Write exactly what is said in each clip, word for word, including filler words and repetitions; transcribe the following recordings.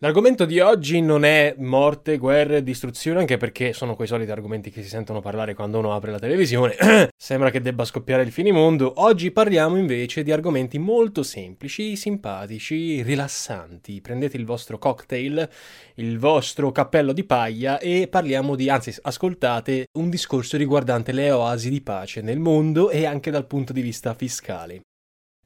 L'argomento di oggi non è morte, guerre, distruzione, anche perché sono quei soliti argomenti che si sentono parlare quando uno apre la televisione. Sembra che debba scoppiare il finimondo. Oggi parliamo invece di argomenti molto semplici, simpatici, rilassanti. Prendete il vostro cocktail, il vostro cappello di paglia e parliamo di, anzi ascoltate, un discorso riguardante le oasi di pace nel mondo e anche dal punto di vista fiscale.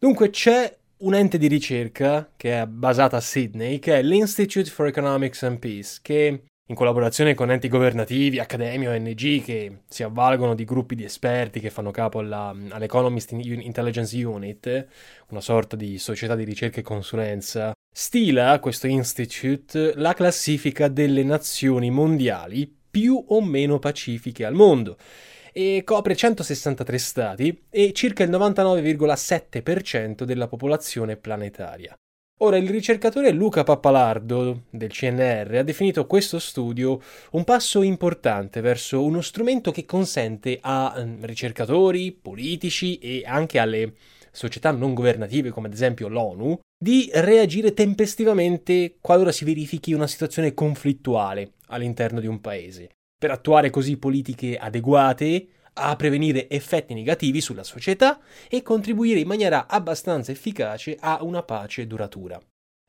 Dunque c'è un ente di ricerca che è basata a Sydney, che è l'Institute for Economics and Peace, che in collaborazione con enti governativi, accademie, O N G, che si avvalgono di gruppi di esperti che fanno capo alla, all'Economist Intelligence Unit, una sorta di società di ricerca e consulenza, stila questo institute la classifica delle nazioni mondiali più o meno pacifiche al mondo. E copre centosessantatré stati e circa il novantanove virgola sette per cento della popolazione planetaria. Ora, il ricercatore Luca Pappalardo del C N R ha definito questo studio un passo importante verso uno strumento che consente a ricercatori, politici e anche alle società non governative, come ad esempio l'ONU, di reagire tempestivamente qualora si verifichi una situazione conflittuale all'interno di un paese, per attuare così politiche adeguate a prevenire effetti negativi sulla società e contribuire in maniera abbastanza efficace a una pace duratura.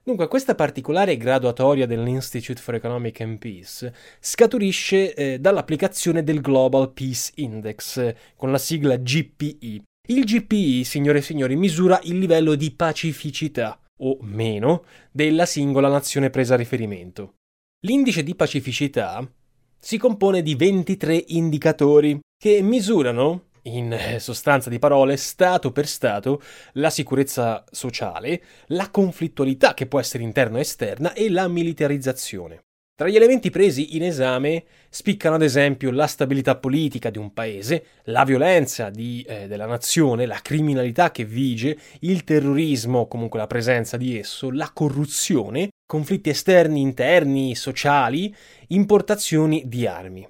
Dunque, questa particolare graduatoria dell'Institute for Economic and Peace scaturisce eh, dall'applicazione del Global Peace Index, con la sigla G P I. Il G P I, signore e signori, misura il livello di pacificità, o meno, della singola nazione presa a riferimento. L'indice di pacificità si compone di ventitré indicatori che misurano, in sostanza di parole, stato per stato, la sicurezza sociale, la conflittualità che può essere interna o esterna e la militarizzazione. Tra gli elementi presi in esame spiccano ad esempio la stabilità politica di un paese, la violenza di, eh, della nazione, la criminalità che vige, il terrorismo, comunque la presenza di esso, la corruzione, conflitti esterni, interni, sociali, importazioni di armi.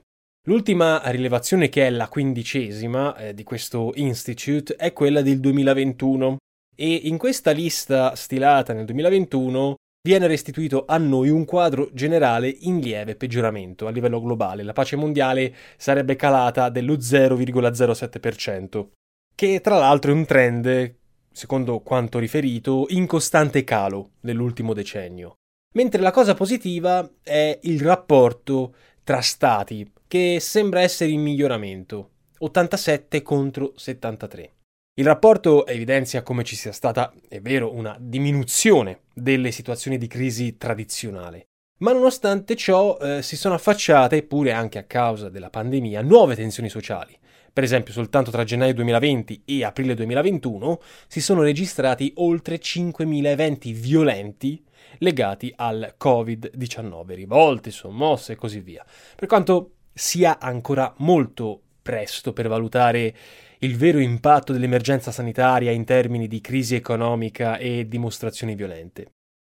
L'ultima rilevazione, che è la quindicesima eh, di questo institute, è quella del duemilaventuno e in questa lista stilata nel duemilaventuno viene restituito a noi un quadro generale in lieve peggioramento a livello globale. La pace mondiale sarebbe calata dello zero virgola zero sette per cento, che tra l'altro è un trend, secondo quanto riferito, in costante calo nell'ultimo decennio. Mentre la cosa positiva è il rapporto tra stati, che sembra essere in miglioramento, ottantasette contro settantatré. Il rapporto evidenzia come ci sia stata, è vero, una diminuzione delle situazioni di crisi tradizionale, ma nonostante ciò eh, si sono affacciate, pure anche a causa della pandemia, nuove tensioni sociali. Per esempio, soltanto tra gennaio duemilaventi e aprile duemilaventuno si sono registrati oltre cinquemila eventi violenti legati al covid diciannove, rivolte, sommosse e così via. Per quanto sia ancora molto presto per valutare il vero impatto dell'emergenza sanitaria in termini di crisi economica e dimostrazioni violente.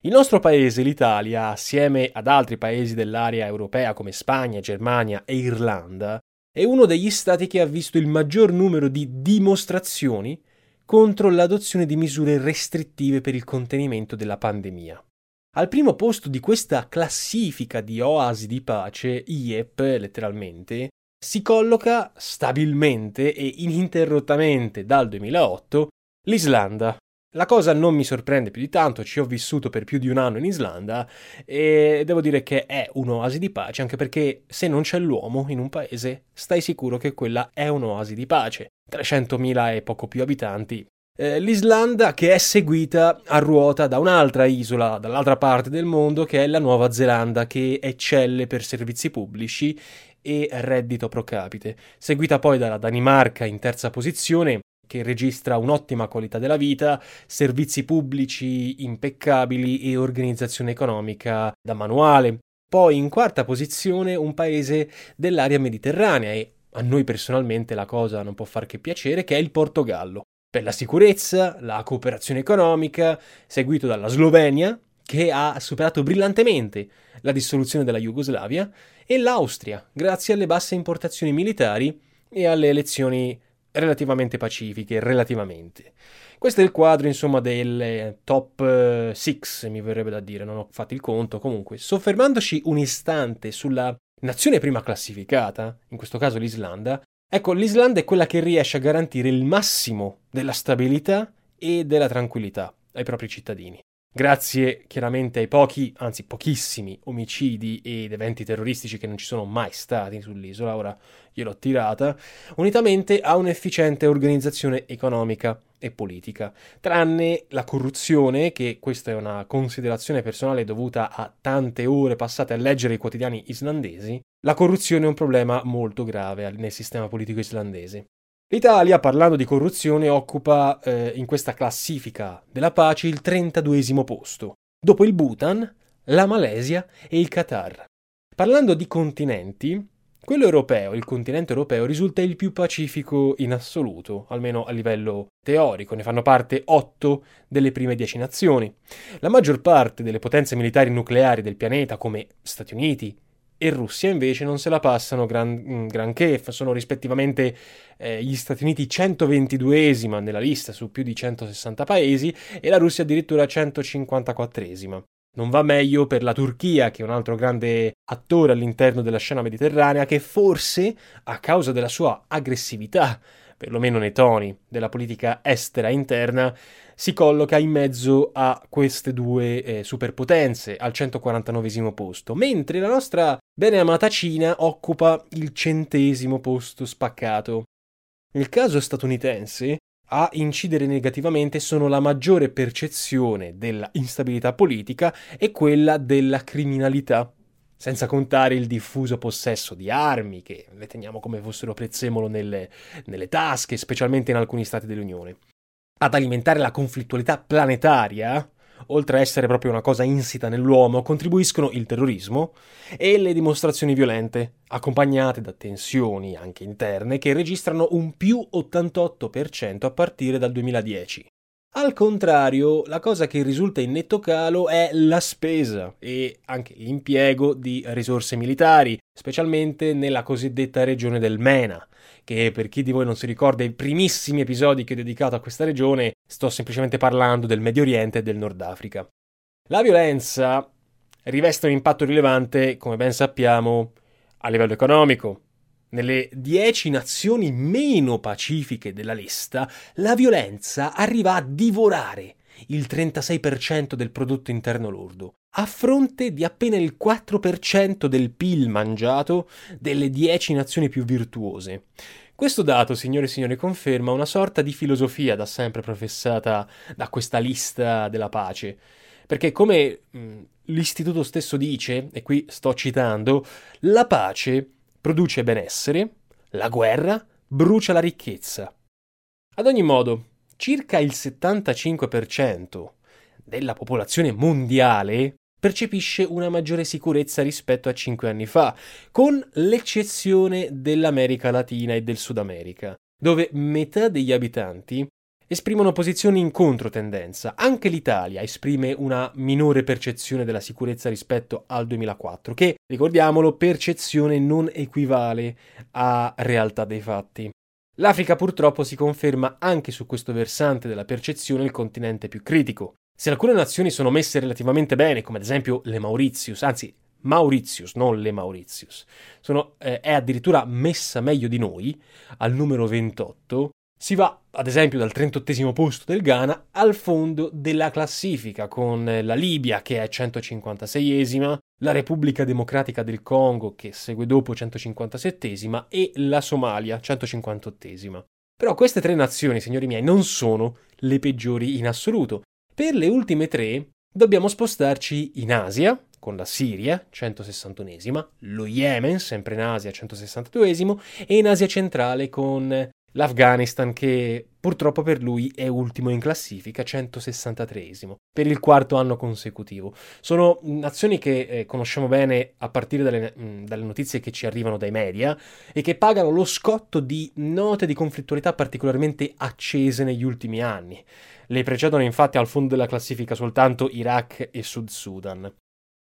Il nostro paese, l'Italia, assieme ad altri paesi dell'area europea come Spagna, Germania e Irlanda, è uno degli stati che ha visto il maggior numero di dimostrazioni contro l'adozione di misure restrittive per il contenimento della pandemia. Al primo posto di questa classifica di oasi di pace, I E P letteralmente, si colloca stabilmente e ininterrottamente dal duemilaotto l'Islanda, La cosa non mi sorprende più di tanto, ci ho vissuto per più di un anno in Islanda e devo dire che è un'oasi di pace, anche perché se non c'è l'uomo in un paese, stai sicuro che quella è un'oasi di pace. trecentomila e poco più abitanti. Eh, L'Islanda che è seguita a ruota da un'altra isola, dall'altra parte del mondo, che è la Nuova Zelanda, che eccelle per servizi pubblici e reddito pro capite. Seguita poi dalla Danimarca in terza posizione, che registra un'ottima qualità della vita, servizi pubblici impeccabili e organizzazione economica da manuale. Poi in quarta posizione un paese dell'area mediterranea e a noi personalmente la cosa non può far che piacere, che è il Portogallo. Per la sicurezza, la cooperazione economica, seguito dalla Slovenia, che ha superato brillantemente la dissoluzione della Jugoslavia, e l'Austria, grazie alle basse importazioni militari e alle elezioni relativamente pacifiche, relativamente. Questo è il quadro, insomma, del top sei, mi verrebbe da dire, non ho fatto il conto. Comunque, soffermandoci un istante sulla nazione prima classificata, in questo caso l'Islanda, ecco, l'Islanda è quella che riesce a garantire il massimo della stabilità e della tranquillità ai propri cittadini. Grazie chiaramente ai pochi, anzi pochissimi, omicidi ed eventi terroristici che non ci sono mai stati sull'isola, ora gliel'ho tirata, unitamente a un'efficiente organizzazione economica e politica, tranne la corruzione, che questa è una considerazione personale dovuta a tante ore passate a leggere i quotidiani islandesi, la corruzione è un problema molto grave nel sistema politico islandese. L'Italia, parlando di corruzione, occupa eh, in questa classifica della pace il trentaduesimo posto, dopo il Bhutan, la Malesia e il Qatar. Parlando di continenti, quello europeo, il continente europeo, risulta il più pacifico in assoluto, almeno a livello teorico, ne fanno parte otto delle prime dieci nazioni. La maggior parte delle potenze militari nucleari del pianeta, come Stati Uniti, e Russia invece non se la passano gran, granché, sono rispettivamente eh, gli Stati Uniti centoventiduesima nella lista su più di centosessanta paesi e la Russia addirittura centocinquantaquattresima. Non va meglio per la Turchia, che è un altro grande attore all'interno della scena mediterranea, che forse, a causa della sua aggressività, perlomeno nei toni della politica estera interna, si colloca in mezzo a queste due eh, superpotenze, al centoquarantanovesimo posto, mentre la nostra bene amata Cina occupa il centesimo posto spaccato. Nel caso statunitense, a incidere negativamente sono la maggiore percezione della instabilità politica e quella della criminalità, senza contare il diffuso possesso di armi, che le teniamo come fossero prezzemolo nelle, nelle tasche, specialmente in alcuni stati dell'Unione. Ad alimentare la conflittualità planetaria, oltre a essere proprio una cosa insita nell'uomo, contribuiscono il terrorismo e le dimostrazioni violente, accompagnate da tensioni anche interne, che registrano un più ottantotto per cento a partire dal duemiladieci. Al contrario, la cosa che risulta in netto calo è la spesa e anche l'impiego di risorse militari, specialmente nella cosiddetta regione del MENA, che per chi di voi non si ricorda i primissimi episodi che ho dedicato a questa regione, sto semplicemente parlando del Medio Oriente e del Nord Africa. La violenza riveste un impatto rilevante, come ben sappiamo, a livello economico. Nelle dieci nazioni meno pacifiche della lista, la violenza arriva a divorare il trentasei per cento del prodotto interno lordo, a fronte di appena il quattro per cento del P I L mangiato delle dieci nazioni più virtuose. Questo dato, signore e signori, conferma una sorta di filosofia da sempre professata da questa lista della pace, perché come mh, l'istituto stesso dice, e qui sto citando, la pace produce benessere, la guerra brucia la ricchezza. Ad ogni modo, circa il settantacinque per cento della popolazione mondiale percepisce una maggiore sicurezza rispetto a cinque anni fa, con l'eccezione dell'America Latina e del Sud America, dove metà degli abitanti esprimono posizioni in controtendenza. Anche l'Italia esprime una minore percezione della sicurezza rispetto al duemilaquattro, che, ricordiamolo, percezione non equivale a realtà dei fatti. L'Africa purtroppo si conferma anche su questo versante della percezione il continente più critico. Se alcune nazioni sono messe relativamente bene, come ad esempio le Mauritius, anzi Mauritius, non le Mauritius, sono, eh, è addirittura messa meglio di noi, al numero ventotto, Si va, ad esempio, dal trentottesimo posto del Ghana al fondo della classifica, con la Libia che è centocinquantaseiesima, la Repubblica Democratica del Congo che segue dopo centocinquantasettesima e la Somalia centocinquantottesima. Però queste tre nazioni, signori miei, non sono le peggiori in assoluto. Per le ultime tre dobbiamo spostarci in Asia, con la Siria, centosessantunesima, lo Yemen, sempre in Asia, centosessantaduesimo, e in Asia centrale con l'Afghanistan, che purtroppo per lui è ultimo in classifica, centosessantatreesimo, per il quarto anno consecutivo. Sono nazioni che eh, conosciamo bene a partire dalle, mh, dalle notizie che ci arrivano dai media e che pagano lo scotto di note di conflittualità particolarmente accese negli ultimi anni. Le precedono infatti al fondo della classifica soltanto Iraq e Sud Sudan.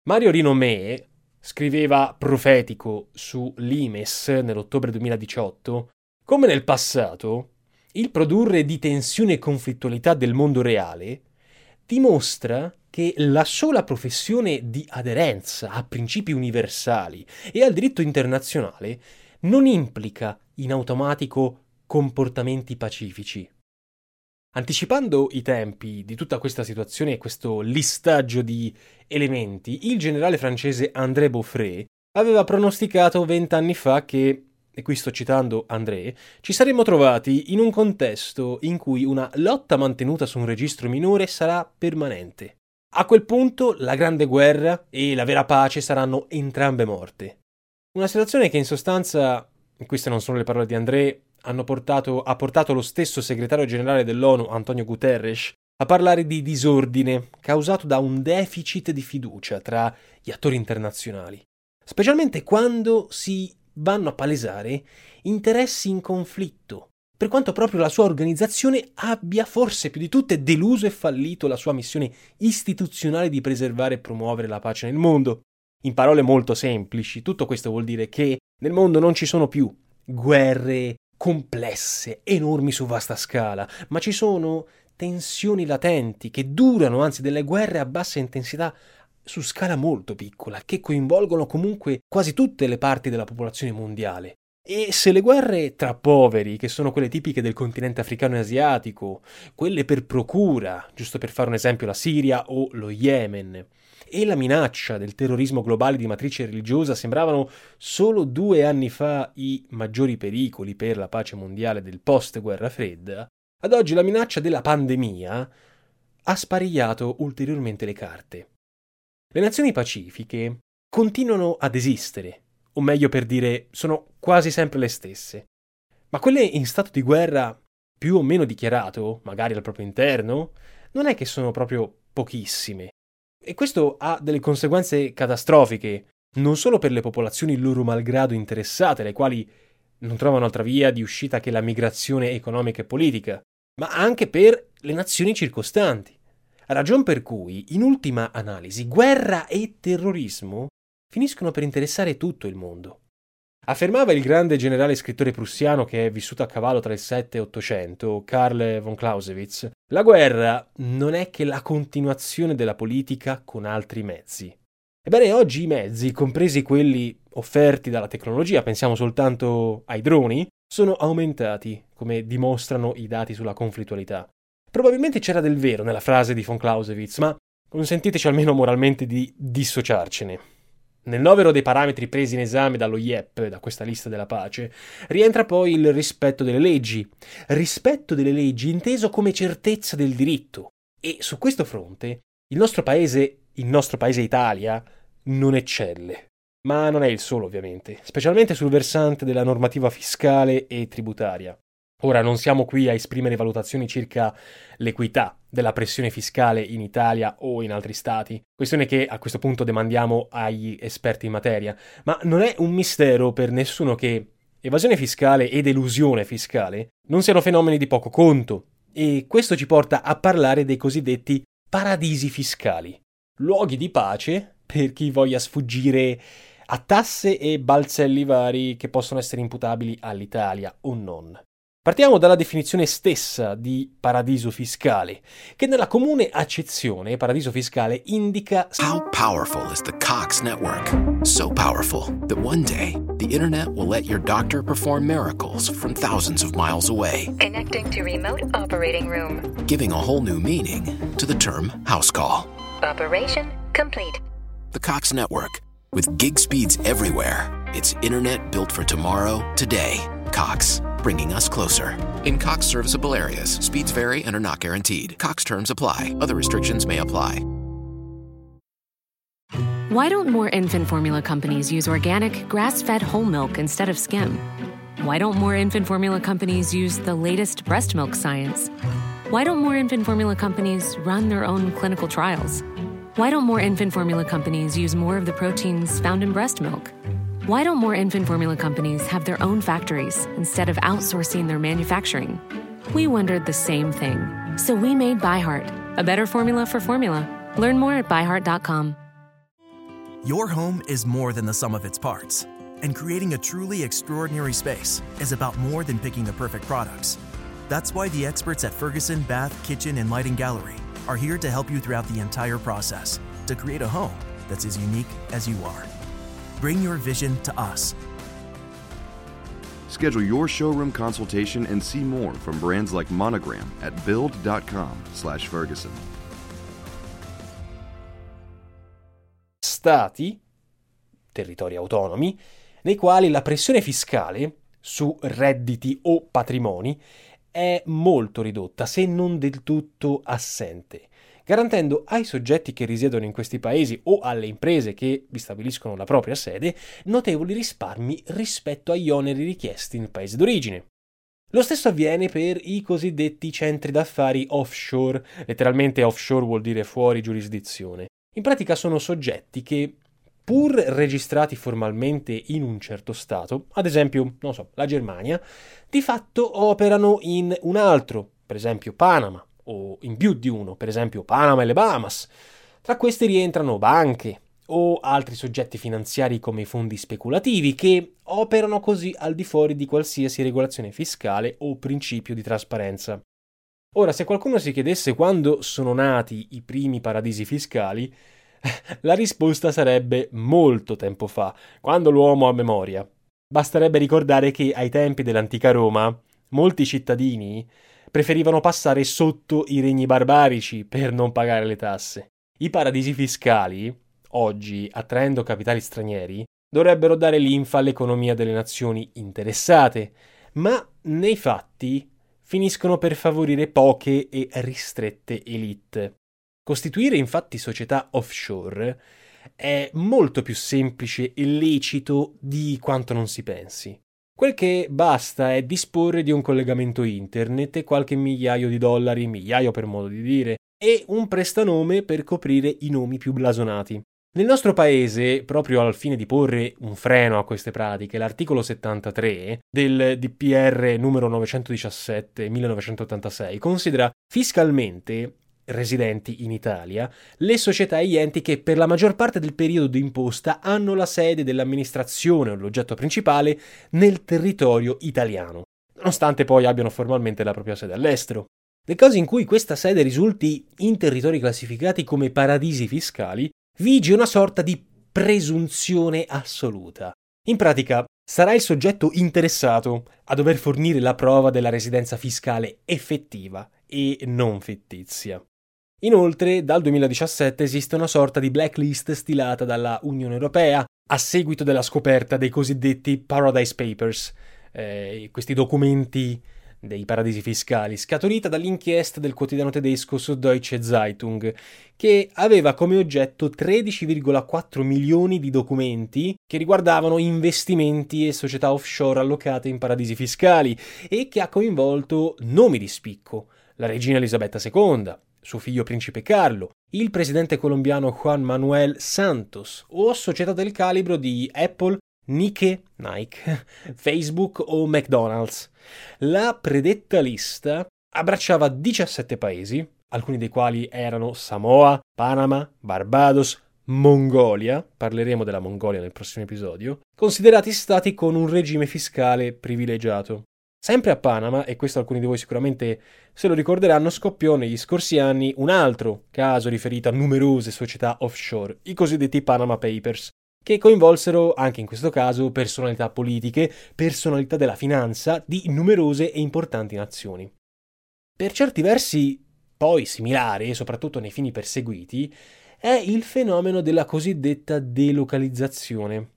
Mario Rinomé scriveva profetico su l'Imes nell'ottobre duemiladiciotto: come nel passato, il produrre di tensione e conflittualità del mondo reale dimostra che la sola professione di aderenza a principi universali e al diritto internazionale non implica in automatico comportamenti pacifici. Anticipando i tempi di tutta questa situazione e questo listaggio di elementi, il generale francese André Beaufort aveva pronosticato vent'anni fa che, e qui sto citando André, ci saremmo trovati in un contesto in cui una lotta mantenuta su un registro minore sarà permanente. A quel punto la grande guerra e la vera pace saranno entrambe morte. Una situazione che in sostanza, queste non sono le parole di André, hanno portato, ha portato lo stesso segretario generale dell'ONU, Antonio Guterres, a parlare di disordine causato da un deficit di fiducia tra gli attori internazionali, specialmente quando si vanno a palesare interessi in conflitto, per quanto proprio la sua organizzazione abbia forse più di tutte deluso e fallito la sua missione istituzionale di preservare e promuovere la pace nel mondo. In parole molto semplici, tutto questo vuol dire che nel mondo non ci sono più guerre complesse, enormi su vasta scala, ma ci sono tensioni latenti che durano, anzi delle guerre a bassa intensità su scala molto piccola, che coinvolgono comunque quasi tutte le parti della popolazione mondiale. E se le guerre tra poveri, che sono quelle tipiche del continente africano e asiatico, quelle per procura, giusto per fare un esempio la Siria o lo Yemen, e la minaccia del terrorismo globale di matrice religiosa sembravano solo due anni fa i maggiori pericoli per la pace mondiale del post-guerra fredda, ad oggi la minaccia della pandemia ha sparigliato ulteriormente le carte. Le nazioni pacifiche continuano ad esistere, o meglio per dire, sono quasi sempre le stesse. Ma quelle in stato di guerra più o meno dichiarato, magari al proprio interno, non è che sono proprio pochissime. E questo ha delle conseguenze catastrofiche, non solo per le popolazioni loro malgrado interessate, le quali non trovano altra via di uscita che la migrazione economica e politica, ma anche per le nazioni circostanti. Ragion per cui, in ultima analisi, guerra e terrorismo finiscono per interessare tutto il mondo. Affermava il grande generale scrittore prussiano che è vissuto a cavallo tra il sette e l'ottocento, Karl von Clausewitz, la guerra non è che la continuazione della politica con altri mezzi. Ebbene, oggi i mezzi, compresi quelli offerti dalla tecnologia, pensiamo soltanto ai droni, sono aumentati, come dimostrano i dati sulla conflittualità. Probabilmente c'era del vero nella frase di von Clausewitz, ma consentiteci almeno moralmente di dissociarcene. Nel novero dei parametri presi in esame dallo I E P, da questa lista della pace, rientra poi il rispetto delle leggi. Rispetto delle leggi inteso come certezza del diritto. E su questo fronte il nostro paese, il nostro paese Italia, non eccelle. Ma non è il solo, ovviamente, specialmente sul versante della normativa fiscale e tributaria. Ora, non siamo qui a esprimere valutazioni circa l'equità della pressione fiscale in Italia o in altri stati, questione che a questo punto demandiamo agli esperti in materia, ma non è un mistero per nessuno che evasione fiscale ed elusione fiscale non siano fenomeni di poco conto, e questo ci porta a parlare dei cosiddetti paradisi fiscali, luoghi di pace per chi voglia sfuggire a tasse e balzelli vari che possono essere imputabili all'Italia o non. Partiamo dalla definizione stessa di paradiso fiscale, che nella comune accezione paradiso fiscale indica How powerful is the Cox network? So powerful that one day the internet will let your doctor perform miracles from thousands of miles away. Connecting to remote operating room. Giving a whole new meaning to the term house call. Operation complete. The Cox network with gig speeds everywhere. It's internet built for tomorrow, today. Cox. Bringing us closer. In Cox serviceable areas, speeds vary and are not guaranteed. Cox terms apply. Other restrictions may apply. Why don't more infant formula companies use organic, grass-fed whole milk instead of skim? Why don't more infant formula companies use the latest breast milk science? Why don't more infant formula companies run their own clinical trials? Why don't more infant formula companies use more of the proteins found in breast milk? Why don't more infant formula companies have their own factories instead of outsourcing their manufacturing? We wondered the same thing. So we made ByHeart, a better formula for formula. Learn more at by heart dot com. Your home is more than the sum of its parts. And creating a truly extraordinary space is about more than picking the perfect products. That's why the experts at Ferguson Bath, Kitchen, and Lighting Gallery are here to help you throughout the entire process to create a home that's as unique as you are. Bring your vision to us. Schedule your showroom consultation and see more from brands like Monogram at build dot com slash Ferguson. Stati, territori autonomi, nei quali la pressione fiscale su redditi o patrimoni è molto ridotta, se non del tutto assente, garantendo ai soggetti che risiedono in questi paesi o alle imprese che vi stabiliscono la propria sede notevoli risparmi rispetto agli oneri richiesti nel paese d'origine. Lo stesso avviene per i cosiddetti centri d'affari offshore, letteralmente offshore vuol dire fuori giurisdizione. In pratica sono soggetti che, pur registrati formalmente in un certo stato, ad esempio, non so, la Germania, di fatto operano in un altro, per esempio Panama, o in più di uno, per esempio Panama e le Bahamas. Tra questi rientrano banche o altri soggetti finanziari come i fondi speculativi che operano così al di fuori di qualsiasi regolazione fiscale o principio di trasparenza. Ora, se qualcuno si chiedesse quando sono nati i primi paradisi fiscali, la risposta sarebbe molto tempo fa, quando l'uomo ha memoria. Basterebbe ricordare che ai tempi dell'antica Roma molti cittadini preferivano passare sotto i regni barbarici per non pagare le tasse. I paradisi fiscali, oggi attraendo capitali stranieri, dovrebbero dare linfa all'economia delle nazioni interessate, ma nei fatti finiscono per favorire poche e ristrette elite. Costituire infatti società offshore è molto più semplice e lecito di quanto non si pensi. Quel che basta è disporre di un collegamento internet e qualche migliaio di dollari, migliaio per modo di dire, e un prestanome per coprire i nomi più blasonati. Nel nostro paese, proprio al fine di porre un freno a queste pratiche, l'articolo settantatré del D P R numero novecentodiciassette millenovecentottantasei considera fiscalmente residenti in Italia le società e gli enti che per la maggior parte del periodo d'imposta hanno la sede dell'amministrazione o l'oggetto principale nel territorio italiano, nonostante poi abbiano formalmente la propria sede all'estero. Nel caso in cui questa sede risulti in territori classificati come paradisi fiscali, vige una sorta di presunzione assoluta. In pratica, sarà il soggetto interessato a dover fornire la prova della residenza fiscale effettiva e non fittizia. Inoltre, dal duemiladiciassette esiste una sorta di blacklist stilata dalla Unione Europea a seguito della scoperta dei cosiddetti Paradise Papers, eh, questi documenti dei paradisi fiscali, scaturita dall'inchiesta del quotidiano tedesco Süddeutsche Zeitung, che aveva come oggetto tredici virgola quattro milioni di documenti che riguardavano investimenti e società offshore allocate in paradisi fiscali e che ha coinvolto nomi di spicco: la regina Elisabetta seconda, suo figlio principe Carlo, il presidente colombiano Juan Manuel Santos o società del calibro di Apple, Nike, Nike, Facebook o McDonald's. La predetta lista abbracciava diciassette paesi, alcuni dei quali erano Samoa, Panama, Barbados, Mongolia, parleremo della Mongolia nel prossimo episodio, considerati stati con un regime fiscale privilegiato. Sempre a Panama, e questo alcuni di voi sicuramente se lo ricorderanno, scoppiò negli scorsi anni un altro caso riferito a numerose società offshore, i cosiddetti Panama Papers, che coinvolsero anche in questo caso personalità politiche, personalità della finanza di numerose e importanti nazioni. Per certi versi poi similare, soprattutto nei fini perseguiti, è il fenomeno della cosiddetta delocalizzazione.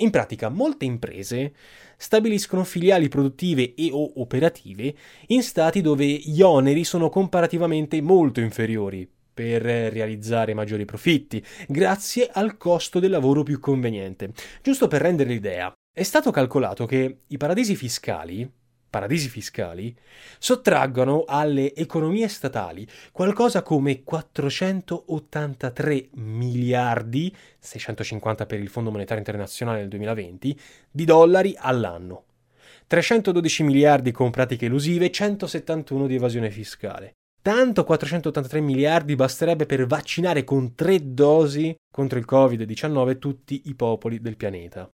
In pratica, molte imprese stabiliscono filiali produttive e o operative in stati dove gli oneri sono comparativamente molto inferiori per realizzare maggiori profitti, grazie al costo del lavoro più conveniente. Giusto per rendere l'idea, è stato calcolato che i paradisi fiscali, paradisi fiscali sottraggano alle economie statali qualcosa come quattrocentottantatré miliardi, seicentocinquanta per il Fondo Monetario Internazionale nel duemilaventi, di dollari all'anno, trecentododici miliardi con pratiche elusive, centosettantuno di evasione fiscale. Tanto quattrocentottantatré miliardi basterebbe per vaccinare con tre dosi contro il covid diciannove tutti i popoli del pianeta.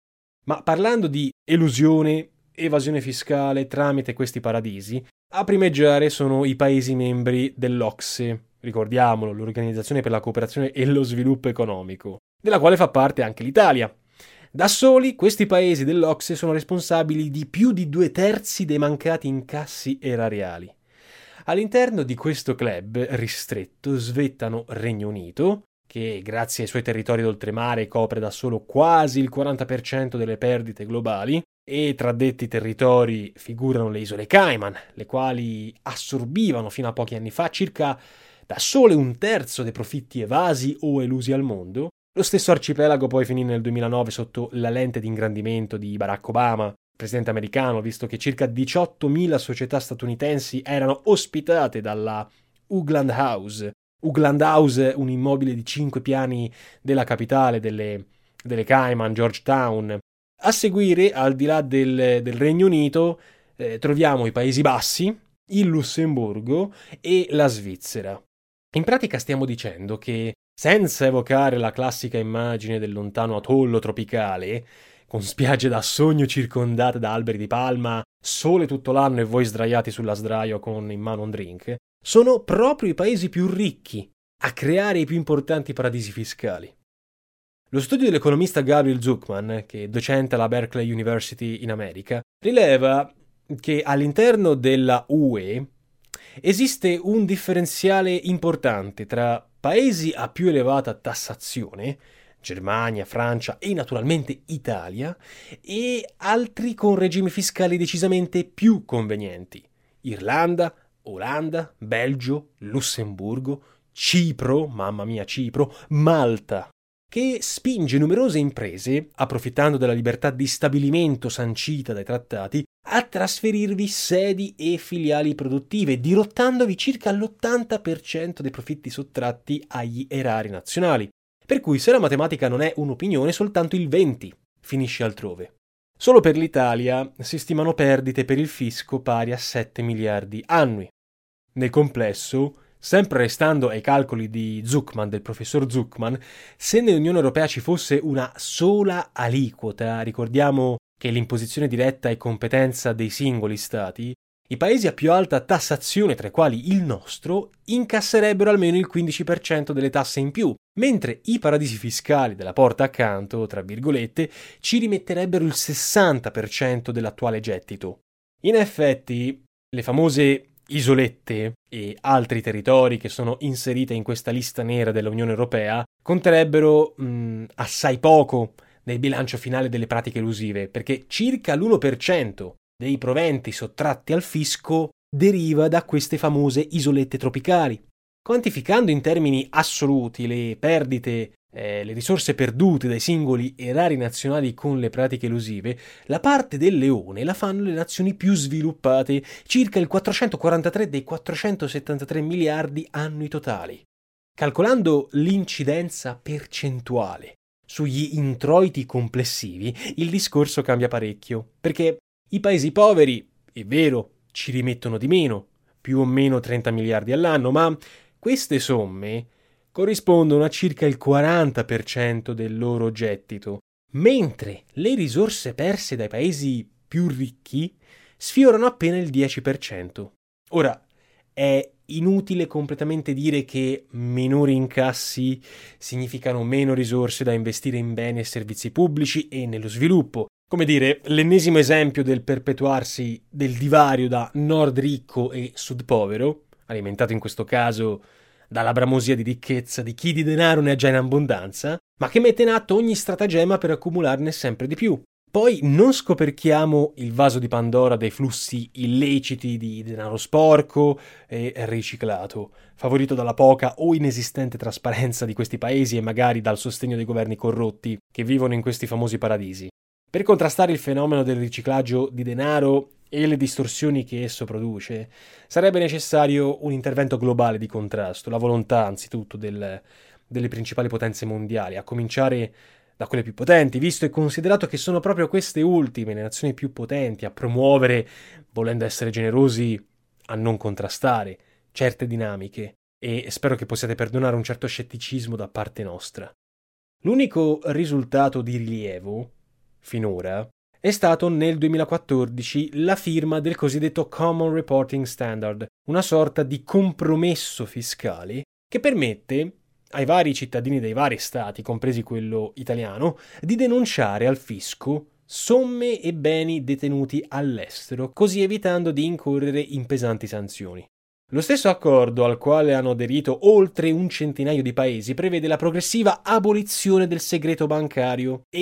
Ma parlando di elusione, evasione fiscale tramite questi paradisi, a primeggiare sono i paesi membri dell'OCSE, ricordiamolo, l'Organizzazione per la Cooperazione e lo Sviluppo Economico, della quale fa parte anche l'Italia. Da soli, questi paesi dell'OCSE sono responsabili di più di due terzi dei mancati incassi erariali. All'interno di questo club ristretto svettano Regno Unito, che grazie ai suoi territori d'oltremare copre da solo quasi il quaranta per cento delle perdite globali, e tra detti territori figurano le isole Cayman, le quali assorbivano fino a pochi anni fa circa da sole un terzo dei profitti evasi o elusi al mondo. Lo stesso arcipelago poi finì nel duemilanove sotto la lente di ingrandimento di Barack Obama, presidente americano, visto che circa diciottomila società statunitensi erano ospitate dalla Ugland House. Ugland House, un immobile di cinque piani della capitale delle, delle Cayman, Georgetown. A seguire, al di là del, del Regno Unito, eh, troviamo i Paesi Bassi, il Lussemburgo e la Svizzera. In pratica stiamo dicendo che, senza evocare la classica immagine del lontano atollo tropicale, con spiagge da sogno circondate da alberi di palma, sole tutto l'anno e voi sdraiati sulla sdraio con in mano un drink, sono proprio i paesi più ricchi a creare i più importanti paradisi fiscali. Lo studio dell'economista Gabriel Zuckman, che è docente alla Berkeley University in America, rileva che all'interno della U E esiste un differenziale importante tra paesi a più elevata tassazione, Germania, Francia e naturalmente Italia, e altri con regimi fiscali decisamente più convenienti, Irlanda, Olanda, Belgio, Lussemburgo, Cipro, mamma mia Cipro, Malta, che spinge numerose imprese, approfittando della libertà di stabilimento sancita dai trattati, a trasferirvi sedi e filiali produttive, dirottandovi circa l'ottanta per cento dei profitti sottratti agli erari nazionali. Per cui, se la matematica non è un'opinione, soltanto il venti finisce altrove. Solo per l'Italia si stimano perdite per il fisco pari a sette miliardi annui. Nel complesso, sempre restando ai calcoli di Zuckman, del professor Zuckman, se nell'Unione Europea ci fosse una sola aliquota, ricordiamo che l'imposizione diretta è competenza dei singoli stati, i paesi a più alta tassazione, tra i quali il nostro, incasserebbero almeno il quindici per cento delle tasse in più, mentre i paradisi fiscali della porta accanto, tra virgolette, ci rimetterebbero il sessanta per cento dell'attuale gettito. In effetti, le famose isolette e altri territori che sono inserite in questa lista nera dell'Unione Europea conterebbero mh, assai poco nel bilancio finale delle pratiche elusive, perché circa l'uno per cento dei proventi sottratti al fisco deriva da queste famose isolette tropicali. Quantificando in termini assoluti le perdite, eh, le risorse perdute dai singoli erari nazionali con le pratiche elusive, la parte del leone la fanno le nazioni più sviluppate, circa il quattrocentoquarantatré dei quattrocentosettantatré miliardi annui totali. Calcolando l'incidenza percentuale sugli introiti complessivi, il discorso cambia parecchio, perché i paesi poveri, è vero, ci rimettono di meno, più o meno trenta miliardi all'anno, ma queste somme corrispondono a circa il quaranta per cento del loro gettito, mentre le risorse perse dai paesi più ricchi sfiorano appena il dieci per cento. Ora, è inutile completamente dire che minori incassi significano meno risorse da investire in beni e servizi pubblici e nello sviluppo. Come dire, l'ennesimo esempio del perpetuarsi del divario da nord ricco e sud povero, alimentato in questo caso dalla bramosia di ricchezza di chi di denaro ne ha già in abbondanza, ma che mette in atto ogni stratagemma per accumularne sempre di più. Poi non scoperchiamo il vaso di Pandora dei flussi illeciti di denaro sporco e riciclato, favorito dalla poca o inesistente trasparenza di questi paesi e magari dal sostegno dei governi corrotti che vivono in questi famosi paradisi. Per contrastare il fenomeno del riciclaggio di denaro e le distorsioni che esso produce, sarebbe necessario un intervento globale di contrasto, la volontà anzitutto del, delle principali potenze mondiali, a cominciare da quelle più potenti, visto e considerato che sono proprio queste ultime, le nazioni più potenti, a promuovere, volendo essere generosi, a non contrastare certe dinamiche, e spero che possiate perdonare un certo scetticismo da parte nostra. L'unico risultato di rilievo, finora, è stato nel duemilaquattordici la firma del cosiddetto Common Reporting Standard, una sorta di compromesso fiscale che permette ai vari cittadini dei vari stati, compresi quello italiano, di denunciare al fisco somme e beni detenuti all'estero, così evitando di incorrere in pesanti sanzioni. Lo stesso accordo, al quale hanno aderito oltre un centinaio di paesi, prevede la progressiva abolizione del segreto bancario. E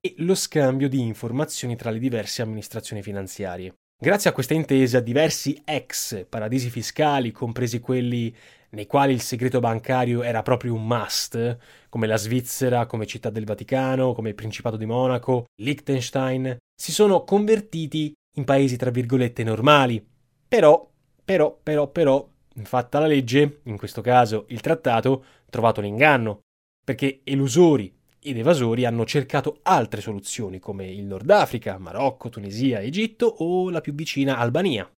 E lo scambio di informazioni tra le diverse amministrazioni finanziarie. Grazie a questa intesa, diversi ex paradisi fiscali, compresi quelli nei quali il segreto bancario era proprio un must, come la Svizzera, come Città del Vaticano, come il Principato di Monaco, Liechtenstein, si sono convertiti in paesi tra virgolette normali. Però, però, però, però, fatta la legge, in questo caso il trattato, trovato l'inganno, perché elusori ed evasori hanno cercato altre soluzioni come il Nord Africa, Marocco, Tunisia, Egitto o la più vicina Albania.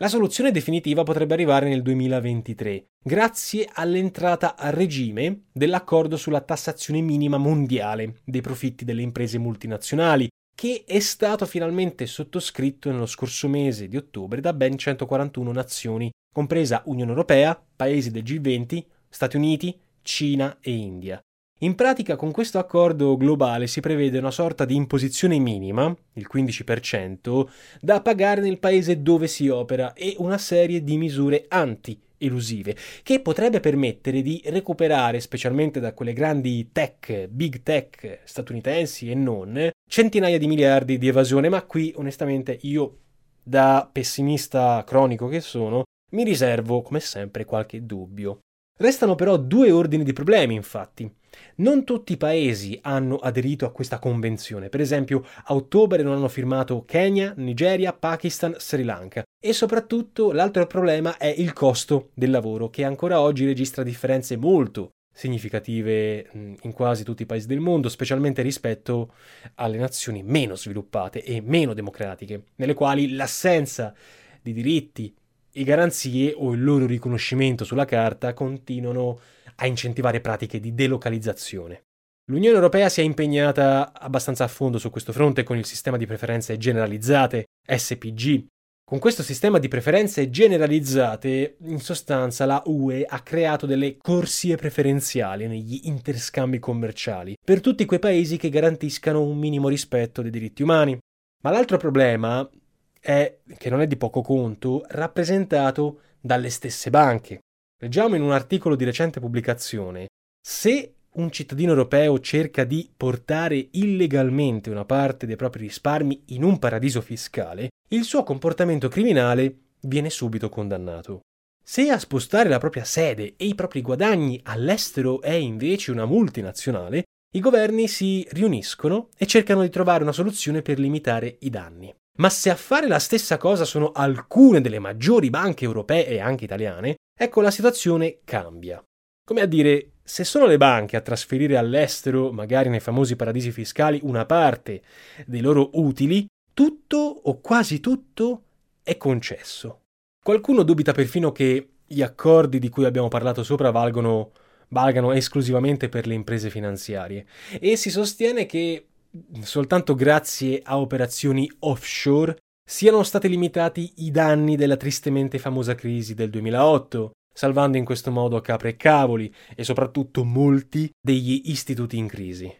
La soluzione definitiva potrebbe arrivare nel duemilaventitré, grazie all'entrata a regime dell'accordo sulla tassazione minima mondiale dei profitti delle imprese multinazionali, che è stato finalmente sottoscritto nello scorso mese di ottobre da ben centoquarantuno nazioni, compresa Unione Europea, paesi del G venti, Stati Uniti, Cina e India. In pratica, con questo accordo globale si prevede una sorta di imposizione minima, il quindici per cento, da pagare nel paese dove si opera e una serie di misure anti-elusive, che potrebbe permettere di recuperare, specialmente da quelle grandi tech, big tech statunitensi e non, centinaia di miliardi di evasione, ma qui onestamente io, da pessimista cronico che sono, mi riservo come sempre qualche dubbio. Restano però due ordini di problemi, infatti. Non tutti i paesi hanno aderito a questa convenzione. Per esempio, a ottobre non hanno firmato Kenya, Nigeria, Pakistan, Sri Lanka. E soprattutto l'altro problema è il costo del lavoro, che ancora oggi registra differenze molto significative in quasi tutti i paesi del mondo, specialmente rispetto alle nazioni meno sviluppate e meno democratiche, nelle quali l'assenza di diritti e garanzie o il loro riconoscimento sulla carta continuano a incentivare pratiche di delocalizzazione. L'Unione Europea si è impegnata abbastanza a fondo su questo fronte con il sistema di preferenze generalizzate, S P G. Con questo sistema di preferenze generalizzate, in sostanza, la U E ha creato delle corsie preferenziali negli interscambi commerciali per tutti quei paesi che garantiscano un minimo rispetto dei diritti umani. Ma l'altro problema è, che non è di poco conto, rappresentato dalle stesse banche. Leggiamo in un articolo di recente pubblicazione: se un cittadino europeo cerca di portare illegalmente una parte dei propri risparmi in un paradiso fiscale, il suo comportamento criminale viene subito condannato. Se a spostare la propria sede e i propri guadagni all'estero è invece una multinazionale, i governi si riuniscono e cercano di trovare una soluzione per limitare i danni. Ma se a fare la stessa cosa sono alcune delle maggiori banche europee e anche italiane, ecco la situazione cambia. Come a dire, se sono le banche a trasferire all'estero, magari nei famosi paradisi fiscali, una parte dei loro utili, tutto o quasi tutto è concesso. Qualcuno dubita perfino che gli accordi di cui abbiamo parlato sopra valgono, valgano esclusivamente per le imprese finanziarie e si sostiene che soltanto grazie a operazioni offshore siano stati limitati i danni della tristemente famosa crisi del duemilaotto, salvando in questo modo capre e cavoli e soprattutto molti degli istituti in crisi.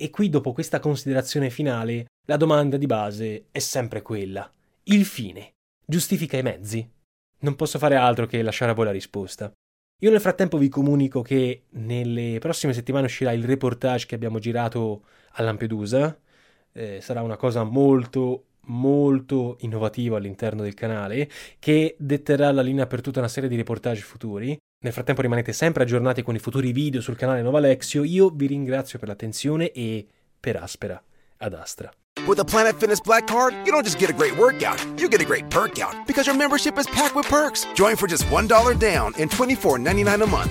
E qui, dopo questa considerazione finale, la domanda di base è sempre quella: il fine giustifica i mezzi? Non posso fare altro che lasciare a voi la risposta. Io nel frattempo vi comunico che nelle prossime settimane uscirà il reportage che abbiamo girato a Lampedusa. Eh, sarà una cosa molto, molto innovativa all'interno del canale, che detterà la linea per tutta una serie di reportage futuri. Nel frattempo rimanete sempre aggiornati con i futuri video sul canale Nuova Lexio. Io vi ringrazio per l'attenzione e per Aspera ad Astra. With a Planet Fitness Black Card, you don't just get a great workout, you get a great perk out because your membership is packed with perks. Join for just one dollar down and twenty-four ninety-nine a month.